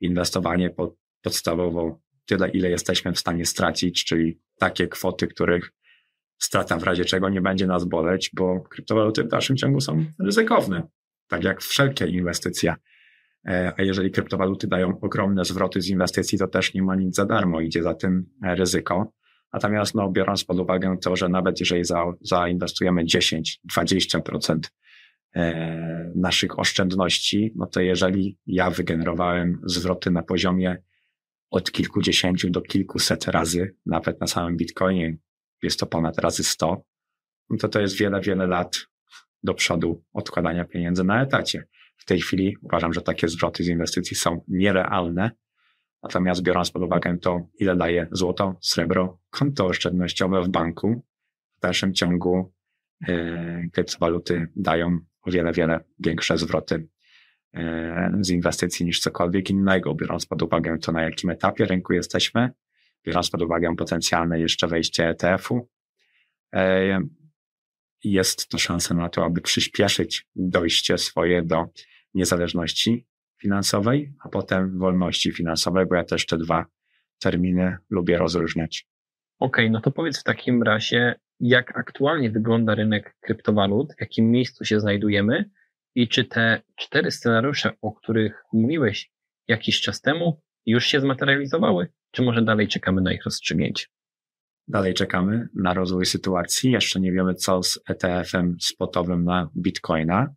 inwestowanie podstawowo tyle, ile jesteśmy w stanie stracić, czyli takie kwoty, których strata w razie czego nie będzie nas boleć, bo kryptowaluty w dalszym ciągu są ryzykowne, tak jak wszelkie inwestycje. A jeżeli kryptowaluty dają ogromne zwroty z inwestycji, to też nie ma nic za darmo, idzie za tym ryzyko. Natomiast no, biorąc pod uwagę to, że nawet jeżeli zainwestujemy 10-20% naszych oszczędności, no to jeżeli ja wygenerowałem zwroty na poziomie od kilkudziesięciu do kilkuset razy, nawet na samym Bitcoinie jest to ponad razy 100, no to jest wiele, wiele lat do przodu odkładania pieniędzy na etacie. W tej chwili uważam, że takie zwroty z inwestycji są nierealne, natomiast biorąc pod uwagę to, ile daje złoto, srebro, konto oszczędnościowe w banku, w dalszym ciągu kryptowaluty dają o wiele, wiele większe zwroty z inwestycji niż cokolwiek innego, biorąc pod uwagę to, na jakim etapie rynku jesteśmy, biorąc pod uwagę potencjalne jeszcze wejście ETF-u, jest to szansa na to, aby przyspieszyć dojście swoje do niezależności finansowej, a potem wolności finansowej, bo ja też te dwa terminy lubię rozróżniać. Okej, no to powiedz w takim razie, jak aktualnie wygląda rynek kryptowalut, w jakim miejscu się znajdujemy i czy te 4 scenariusze, o których mówiłeś jakiś czas temu, już się zmaterializowały, czy może dalej czekamy na ich rozstrzygnięcie? Dalej czekamy na rozwój sytuacji. Jeszcze nie wiemy, co z ETF-em spotowym na Bitcoina.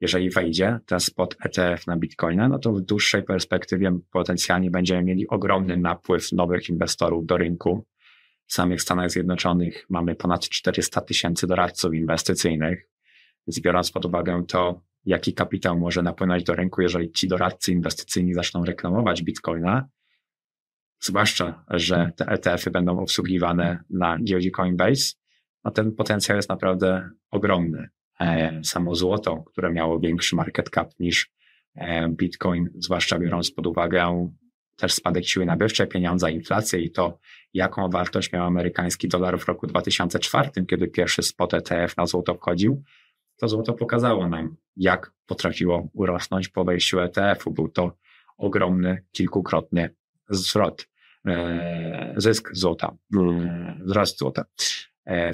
Jeżeli wejdzie ten spot ETF na Bitcoina, no to w dłuższej perspektywie potencjalnie będziemy mieli ogromny napływ nowych inwestorów do rynku. W samych Stanach Zjednoczonych mamy ponad 400 000 doradców inwestycyjnych. Więc biorąc pod uwagę to, jaki kapitał może napłynąć do rynku, jeżeli ci doradcy inwestycyjni zaczną reklamować Bitcoina, zwłaszcza, że te ETF-y będą obsługiwane na giełdzie Coinbase, no ten potencjał jest naprawdę ogromny. Samo złoto, które miało większy market cap niż Bitcoin, zwłaszcza biorąc pod uwagę też spadek siły nabywczej pieniądza, inflację i to, jaką wartość miał amerykański dolar w roku 2004, kiedy pierwszy spot ETF na złoto wchodził, to złoto pokazało nam, jak potrafiło urosnąć po wejściu ETF-u. Był to ogromny, kilkukrotny zysk złota, wzrost złota.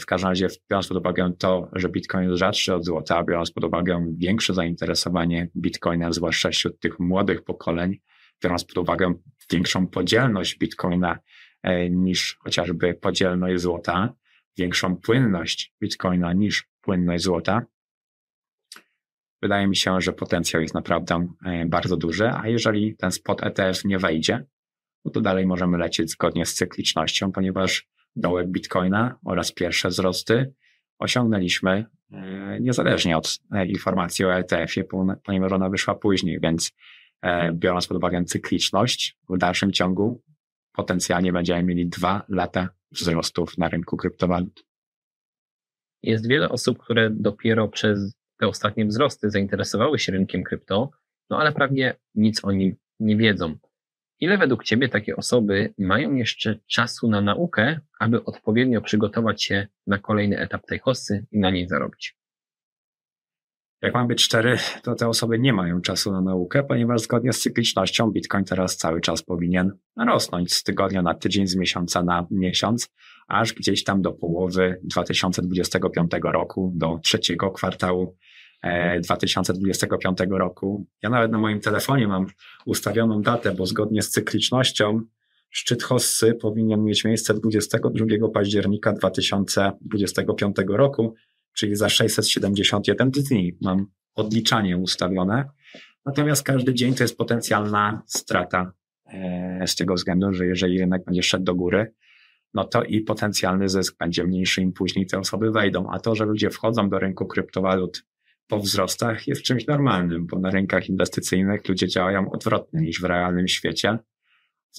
W każdym razie, biorąc pod uwagę to, że Bitcoin jest rzadszy od złota, biorąc pod uwagę większe zainteresowanie Bitcoinem, zwłaszcza wśród tych młodych pokoleń, biorąc pod uwagę większą podzielność Bitcoina niż chociażby podzielność złota, większą płynność Bitcoina niż płynność złota, wydaje mi się, że potencjał jest naprawdę bardzo duży, a jeżeli ten spot ETF nie wejdzie, no to dalej możemy lecieć zgodnie z cyklicznością, ponieważ dołek Bitcoina oraz pierwsze wzrosty osiągnęliśmy niezależnie od informacji o ETF-ie, ponieważ ona wyszła później, więc biorąc pod uwagę cykliczność, w dalszym ciągu potencjalnie będziemy mieli 2 lata wzrostów na rynku kryptowalut. Jest wiele osób, które dopiero przez te ostatnie wzrosty zainteresowały się rynkiem krypto, no ale prawie nic o nim nie wiedzą. Ile według Ciebie takie osoby mają jeszcze czasu na naukę, aby odpowiednio przygotować się na kolejny etap tej hossy i na niej zarobić? Jak mam być szczery, to te osoby nie mają czasu na naukę, ponieważ zgodnie z cyklicznością Bitcoin teraz cały czas powinien rosnąć z tygodnia na tydzień, z miesiąca na miesiąc, aż gdzieś tam do połowy 2025 roku, do trzeciego kwartału 2025 roku. Ja nawet na moim telefonie mam ustawioną datę, bo zgodnie z cyklicznością szczyt hossy powinien mieć miejsce 22 października 2025 roku, czyli za 671 dni mam odliczanie ustawione. Natomiast każdy dzień to jest potencjalna strata z tego względu, że jeżeli rynek będzie szedł do góry, no to i potencjalny zysk będzie mniejszy, im później te osoby wejdą. A to, że ludzie wchodzą do rynku kryptowalut po wzrostach jest czymś normalnym, bo na rynkach inwestycyjnych ludzie działają odwrotnie niż w realnym świecie.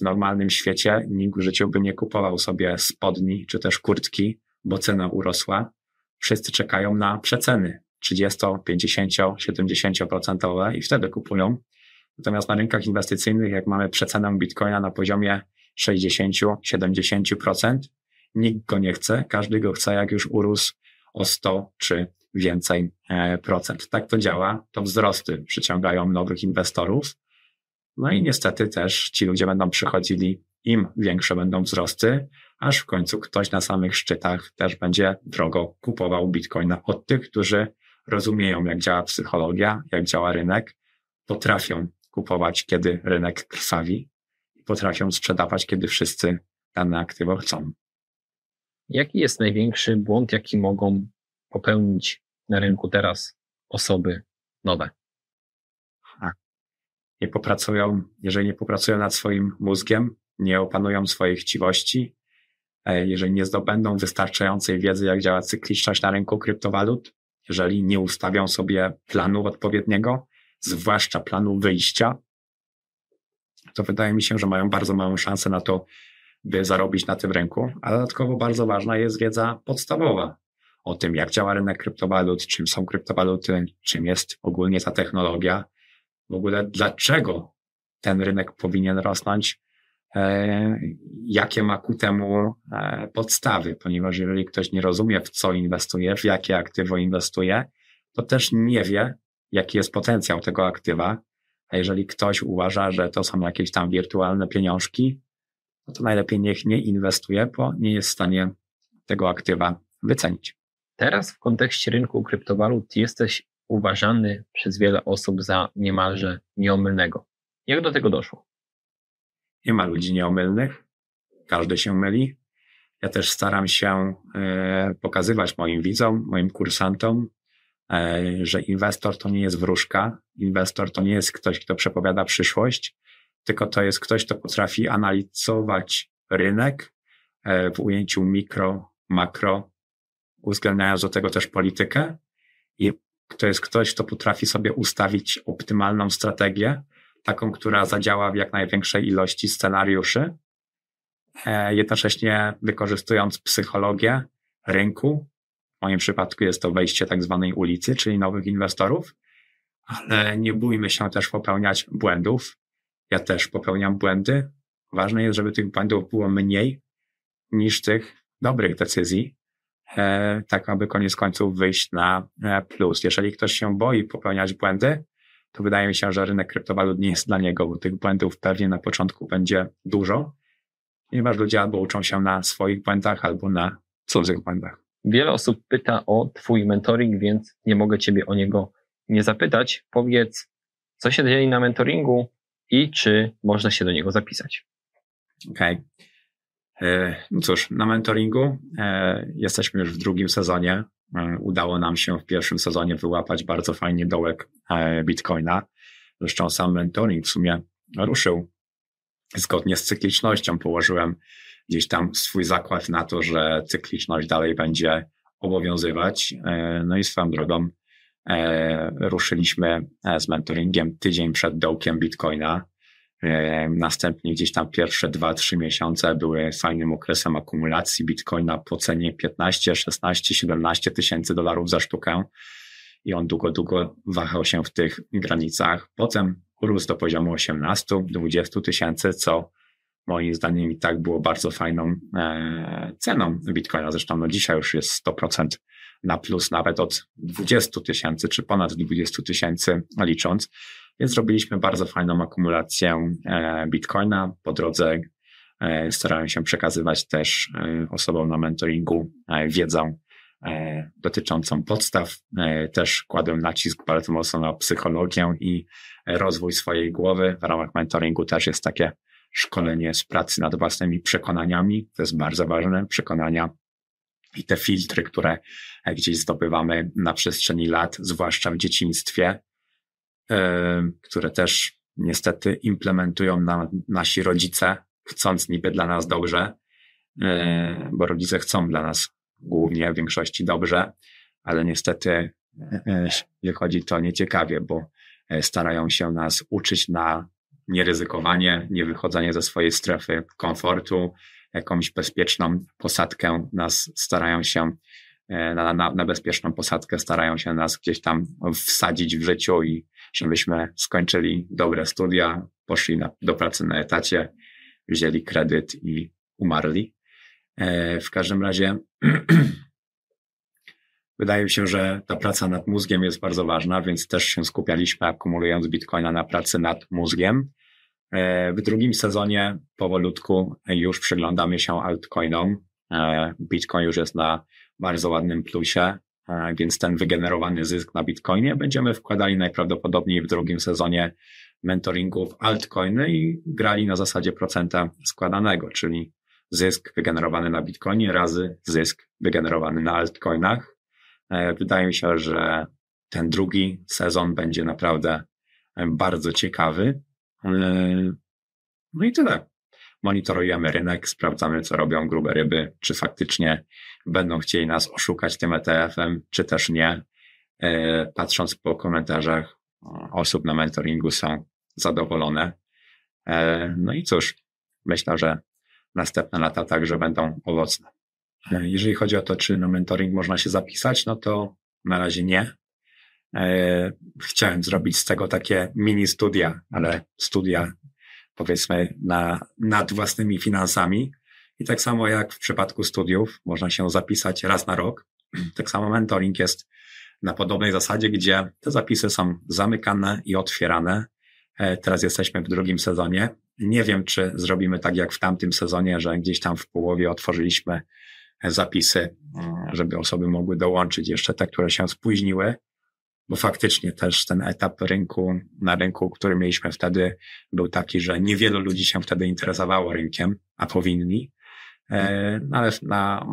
W normalnym świecie nikt w życiu by nie kupował sobie spodni czy też kurtki, bo cena urosła. Wszyscy czekają na przeceny 30, 50, 70% i wtedy kupują. Natomiast na rynkach inwestycyjnych, jak mamy przecenę Bitcoina na poziomie 60, 70%, nikt go nie chce, każdy go chce, jak już urósł o 100 czy więcej procent. Tak to działa, to wzrosty przyciągają nowych inwestorów. No i niestety też ci ludzie będą przychodzili, im większe będą wzrosty, aż w końcu ktoś na samych szczytach też będzie drogo kupował Bitcoina od tych, którzy rozumieją, jak działa psychologia, jak działa rynek, potrafią kupować, kiedy rynek krwawi i potrafią sprzedawać, kiedy wszyscy dane aktywo chcą. Jaki jest największy błąd, jaki mogą popełnić na rynku teraz osoby nowe? Jeżeli nie popracują nad swoim mózgiem, nie opanują swojej chciwości, jeżeli nie zdobędą wystarczającej wiedzy, jak działa cykliczność na rynku kryptowalut, jeżeli nie ustawią sobie planu odpowiedniego, zwłaszcza planu wyjścia, to wydaje mi się, że mają bardzo małą szansę na to, by zarobić na tym rynku, a dodatkowo bardzo ważna jest wiedza podstawowa o tym, jak działa rynek kryptowalut, czym są kryptowaluty, czym jest ogólnie ta technologia, w ogóle dlaczego ten rynek powinien rosnąć, jakie ma ku temu podstawy, ponieważ jeżeli ktoś nie rozumie, w co inwestuje, w jakie aktywo inwestuje, to też nie wie, jaki jest potencjał tego aktywa, a jeżeli ktoś uważa, że to są jakieś tam wirtualne pieniążki, no to najlepiej niech nie inwestuje, bo nie jest w stanie tego aktywa wycenić. Teraz w kontekście rynku kryptowalut jesteś uważany przez wiele osób za niemalże nieomylnego. Jak do tego doszło? Nie ma ludzi nieomylnych, każdy się myli. Ja też staram się pokazywać moim widzom, moim kursantom, że inwestor to nie jest wróżka, inwestor to nie jest ktoś, kto przepowiada przyszłość, tylko to jest ktoś, kto potrafi analizować rynek w ujęciu mikro, makro, uwzględniając do tego też politykę, i to jest ktoś, kto potrafi sobie ustawić optymalną strategię, taką, która zadziała w jak największej ilości scenariuszy, jednocześnie wykorzystując psychologię rynku. W moim przypadku jest to wejście tak zwanej ulicy, czyli nowych inwestorów, ale nie bójmy się też popełniać błędów. Ja też popełniam błędy. Ważne jest, żeby tych błędów było mniej niż tych dobrych decyzji, tak aby koniec końców wyjść na plus. Jeżeli ktoś się boi popełniać błędy, to wydaje mi się, że rynek kryptowalut nie jest dla niego, bo tych błędów pewnie na początku będzie dużo, ponieważ ludzie albo uczą się na swoich błędach, albo na cudzych błędach. Wiele osób pyta o twój mentoring, więc nie mogę ciebie o niego nie zapytać. Powiedz, co się dzieje na mentoringu i czy można się do niego zapisać. Okej. No cóż, na mentoringu jesteśmy już w drugim sezonie. Udało nam się w pierwszym sezonie wyłapać bardzo fajnie dołek Bitcoina. Zresztą sam mentoring w sumie ruszył zgodnie z cyklicznością. Położyłem gdzieś tam swój zakład na to, że cykliczność dalej będzie obowiązywać. No i swoją drogą ruszyliśmy z mentoringiem tydzień przed dołkiem Bitcoina. Następnie gdzieś tam pierwsze 2-3 miesiące były fajnym okresem akumulacji Bitcoina po cenie 15, 16, 17 tysięcy dolarów za sztukę i on długo wahał się w tych granicach. Potem rósł do poziomu 18-20 tysięcy, co moim zdaniem i tak było bardzo fajną ceną Bitcoina. Zresztą no dzisiaj już jest 100% na plus, nawet od 20 tysięcy czy ponad 20 tysięcy licząc. Więc zrobiliśmy bardzo fajną akumulację Bitcoina. Po drodze starałem się przekazywać też osobom na mentoringu wiedzę dotyczącą podstaw. Też kładłem nacisk bardzo mocno na psychologię i rozwój swojej głowy. W ramach mentoringu też jest takie szkolenie z pracy nad własnymi przekonaniami. To jest bardzo ważne, przekonania i te filtry, które gdzieś zdobywamy na przestrzeni lat, zwłaszcza w dzieciństwie, które też niestety implementują nasi rodzice, chcąc niby dla nas dobrze, bo rodzice chcą dla nas głównie w większości dobrze, ale niestety wychodzi to nieciekawie, bo starają się nas uczyć na nieryzykowanie, niewychodzenie ze swojej strefy komfortu, jakąś bezpieczną posadkę nas starają się na bezpieczną posadkę starają się nas gdzieś tam wsadzić w życiu i żebyśmy skończyli dobre studia, poszli do pracy na etacie, wzięli kredyt i umarli. W każdym razie wydaje mi się, że ta praca nad mózgiem jest bardzo ważna, więc też się skupialiśmy, akumulując Bitcoina, na pracy nad mózgiem. W drugim sezonie powolutku już przyglądamy się altcoinom. Bitcoin już jest na bardzo ładnym plusie, więc ten wygenerowany zysk na Bitcoinie będziemy wkładali najprawdopodobniej w drugim sezonie mentoringu w altcoiny i grali na zasadzie procenta składanego, czyli zysk wygenerowany na Bitcoinie razy zysk wygenerowany na altcoinach. Wydaje mi się, że ten drugi sezon będzie naprawdę bardzo ciekawy. No i tyle. Monitorujemy rynek, sprawdzamy, co robią grube ryby, czy faktycznie będą chcieli nas oszukać tym ETF-em, czy też nie. Patrząc po komentarzach osób na mentoringu, są zadowolone. No i cóż, myślę, że następne lata także będą owocne. Jeżeli chodzi o to, czy na mentoring można się zapisać, no to na razie nie. Chciałem zrobić z tego takie mini studia, ale studia powiedzmy nad własnymi finansami. I tak samo jak w przypadku studiów można się zapisać raz na rok. Tak samo mentoring jest na podobnej zasadzie, gdzie te zapisy są zamykane i otwierane. Teraz jesteśmy w drugim sezonie. Nie wiem, czy zrobimy tak jak w tamtym sezonie, że gdzieś tam w połowie otworzyliśmy zapisy, żeby osoby mogły dołączyć jeszcze te, które się spóźniły, bo faktycznie też ten etap rynku, na rynku, który mieliśmy wtedy, był taki, że niewielu ludzi się wtedy interesowało rynkiem, a powinni, ale na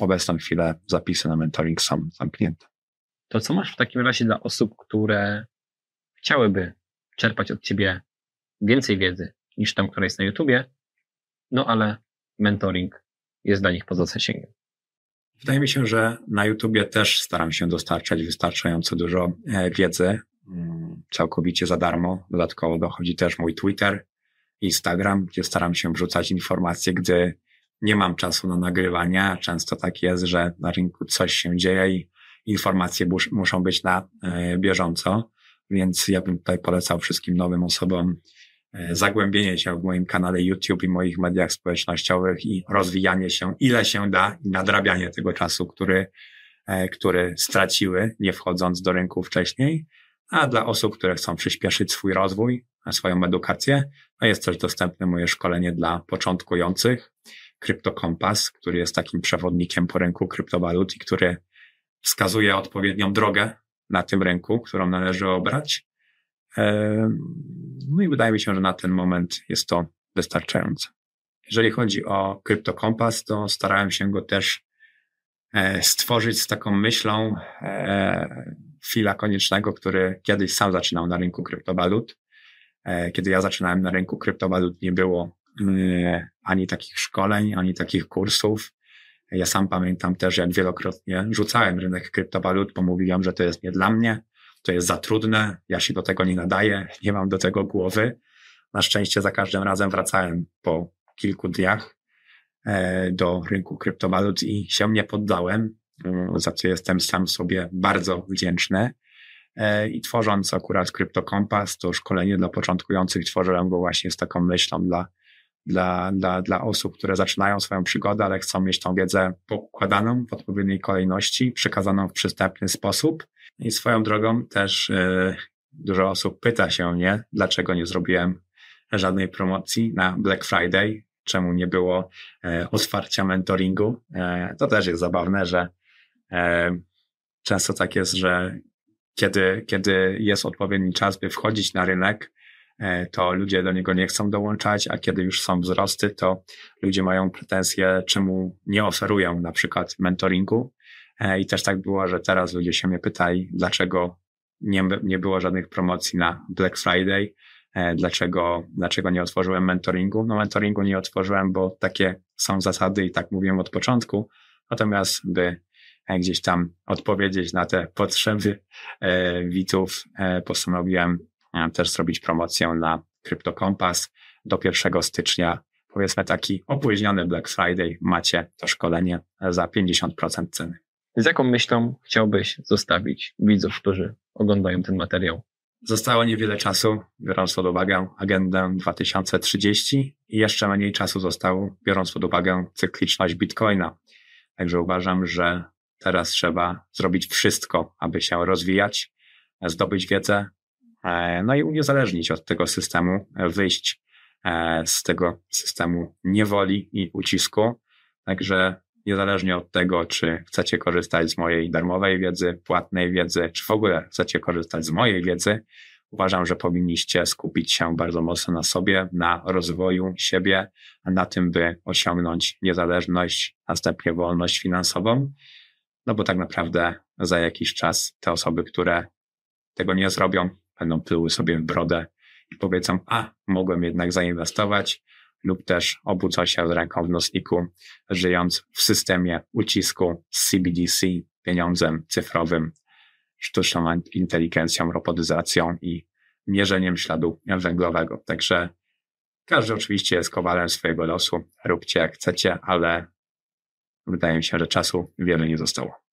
obecną chwilę zapisy na mentoring są zamknięte. To co masz w takim razie dla osób, które chciałyby czerpać od ciebie więcej wiedzy niż tam, która jest na YouTubie, no ale mentoring jest dla nich poza zasięgiem? Wydaje mi się, że na YouTubie też staram się dostarczać wystarczająco dużo wiedzy, całkowicie za darmo. Dodatkowo dochodzi też mój Twitter, Instagram, gdzie staram się wrzucać informacje, gdy nie mam czasu na nagrywania. Często tak jest, że na rynku coś się dzieje i informacje muszą być na bieżąco, więc ja bym tutaj polecał wszystkim nowym osobom zagłębienie się w moim kanale YouTube i moich mediach społecznościowych i rozwijanie się, ile się da, i nadrabianie tego czasu, który straciły, nie wchodząc do rynku wcześniej. A dla osób, które chcą przyspieszyć swój rozwój, swoją edukację, no jest też dostępne moje szkolenie dla początkujących, Krypto Kompas, który jest takim przewodnikiem po rynku kryptowalut i który wskazuje odpowiednią drogę na tym rynku, którą należy obrać. No i wydaje mi się, że na ten moment jest to wystarczające. Jeżeli chodzi o Krypto Kompas, to starałem się go też stworzyć z taką myślą phila-koniecznego, który kiedyś sam zaczynał na rynku kryptowalut. Kiedy ja zaczynałem na rynku kryptowalut, nie było ani takich szkoleń, ani takich kursów. Ja sam pamiętam też, jak wielokrotnie rzucałem rynek kryptowalut, bo mówiłem, że to jest nie dla mnie, to jest za trudne, ja się do tego nie nadaję, nie mam do tego głowy. Na szczęście za każdym razem wracałem po kilku dniach do rynku kryptowalut i się nie poddałem, za co jestem sam sobie bardzo wdzięczny. I tworząc akurat Krypto Kompas, to szkolenie dla początkujących, tworzyłem go właśnie z taką myślą dla osób, które zaczynają swoją przygodę, ale chcą mieć tą wiedzę pokładaną w odpowiedniej kolejności, przekazaną w przystępny sposób. I swoją drogą też dużo osób pyta się mnie, dlaczego nie zrobiłem żadnej promocji na Black Friday, czemu nie było otwarcia mentoringu. To też jest zabawne, że często tak jest, że kiedy jest odpowiedni czas, by wchodzić na rynek, to ludzie do niego nie chcą dołączać, a kiedy już są wzrosty, to ludzie mają pretensje, czemu nie oferują na przykład mentoringu. I też tak było, że teraz ludzie się mnie pytali, dlaczego nie było żadnych promocji na Black Friday, dlaczego nie otworzyłem mentoringu. No mentoringu nie otworzyłem, bo takie są zasady i tak mówiłem od początku, natomiast by gdzieś tam odpowiedzieć na te potrzeby widzów, postanowiłem też zrobić promocję na Krypto Kompas do 1 stycznia. Powiedzmy taki opóźniony Black Friday, macie to szkolenie za 50% ceny. Z jaką myślą chciałbyś zostawić widzów, którzy oglądają ten materiał? Zostało niewiele czasu, biorąc pod uwagę Agendę 2030 i jeszcze mniej czasu zostało, biorąc pod uwagę cykliczność Bitcoina. Także uważam, że teraz trzeba zrobić wszystko, aby się rozwijać, zdobyć wiedzę, no i uniezależnić od tego systemu, wyjść z tego systemu niewoli i ucisku. Także niezależnie od tego, czy chcecie korzystać z mojej darmowej wiedzy, płatnej wiedzy, czy w ogóle chcecie korzystać z mojej wiedzy, uważam, że powinniście skupić się bardzo mocno na sobie, na rozwoju siebie, na tym, by osiągnąć niezależność, następnie wolność finansową, no bo tak naprawdę za jakiś czas te osoby, które tego nie zrobią, będą pyły sobie w brodę i powiedzą, mogłem jednak zainwestować, lub też obudzą się z ręką w nocniku, żyjąc w systemie ucisku z CBDC, pieniądzem cyfrowym, sztuczną inteligencją, robotyzacją i mierzeniem śladu węglowego. Także każdy oczywiście jest kowalem swojego losu, róbcie jak chcecie, ale wydaje mi się, że czasu wiele nie zostało.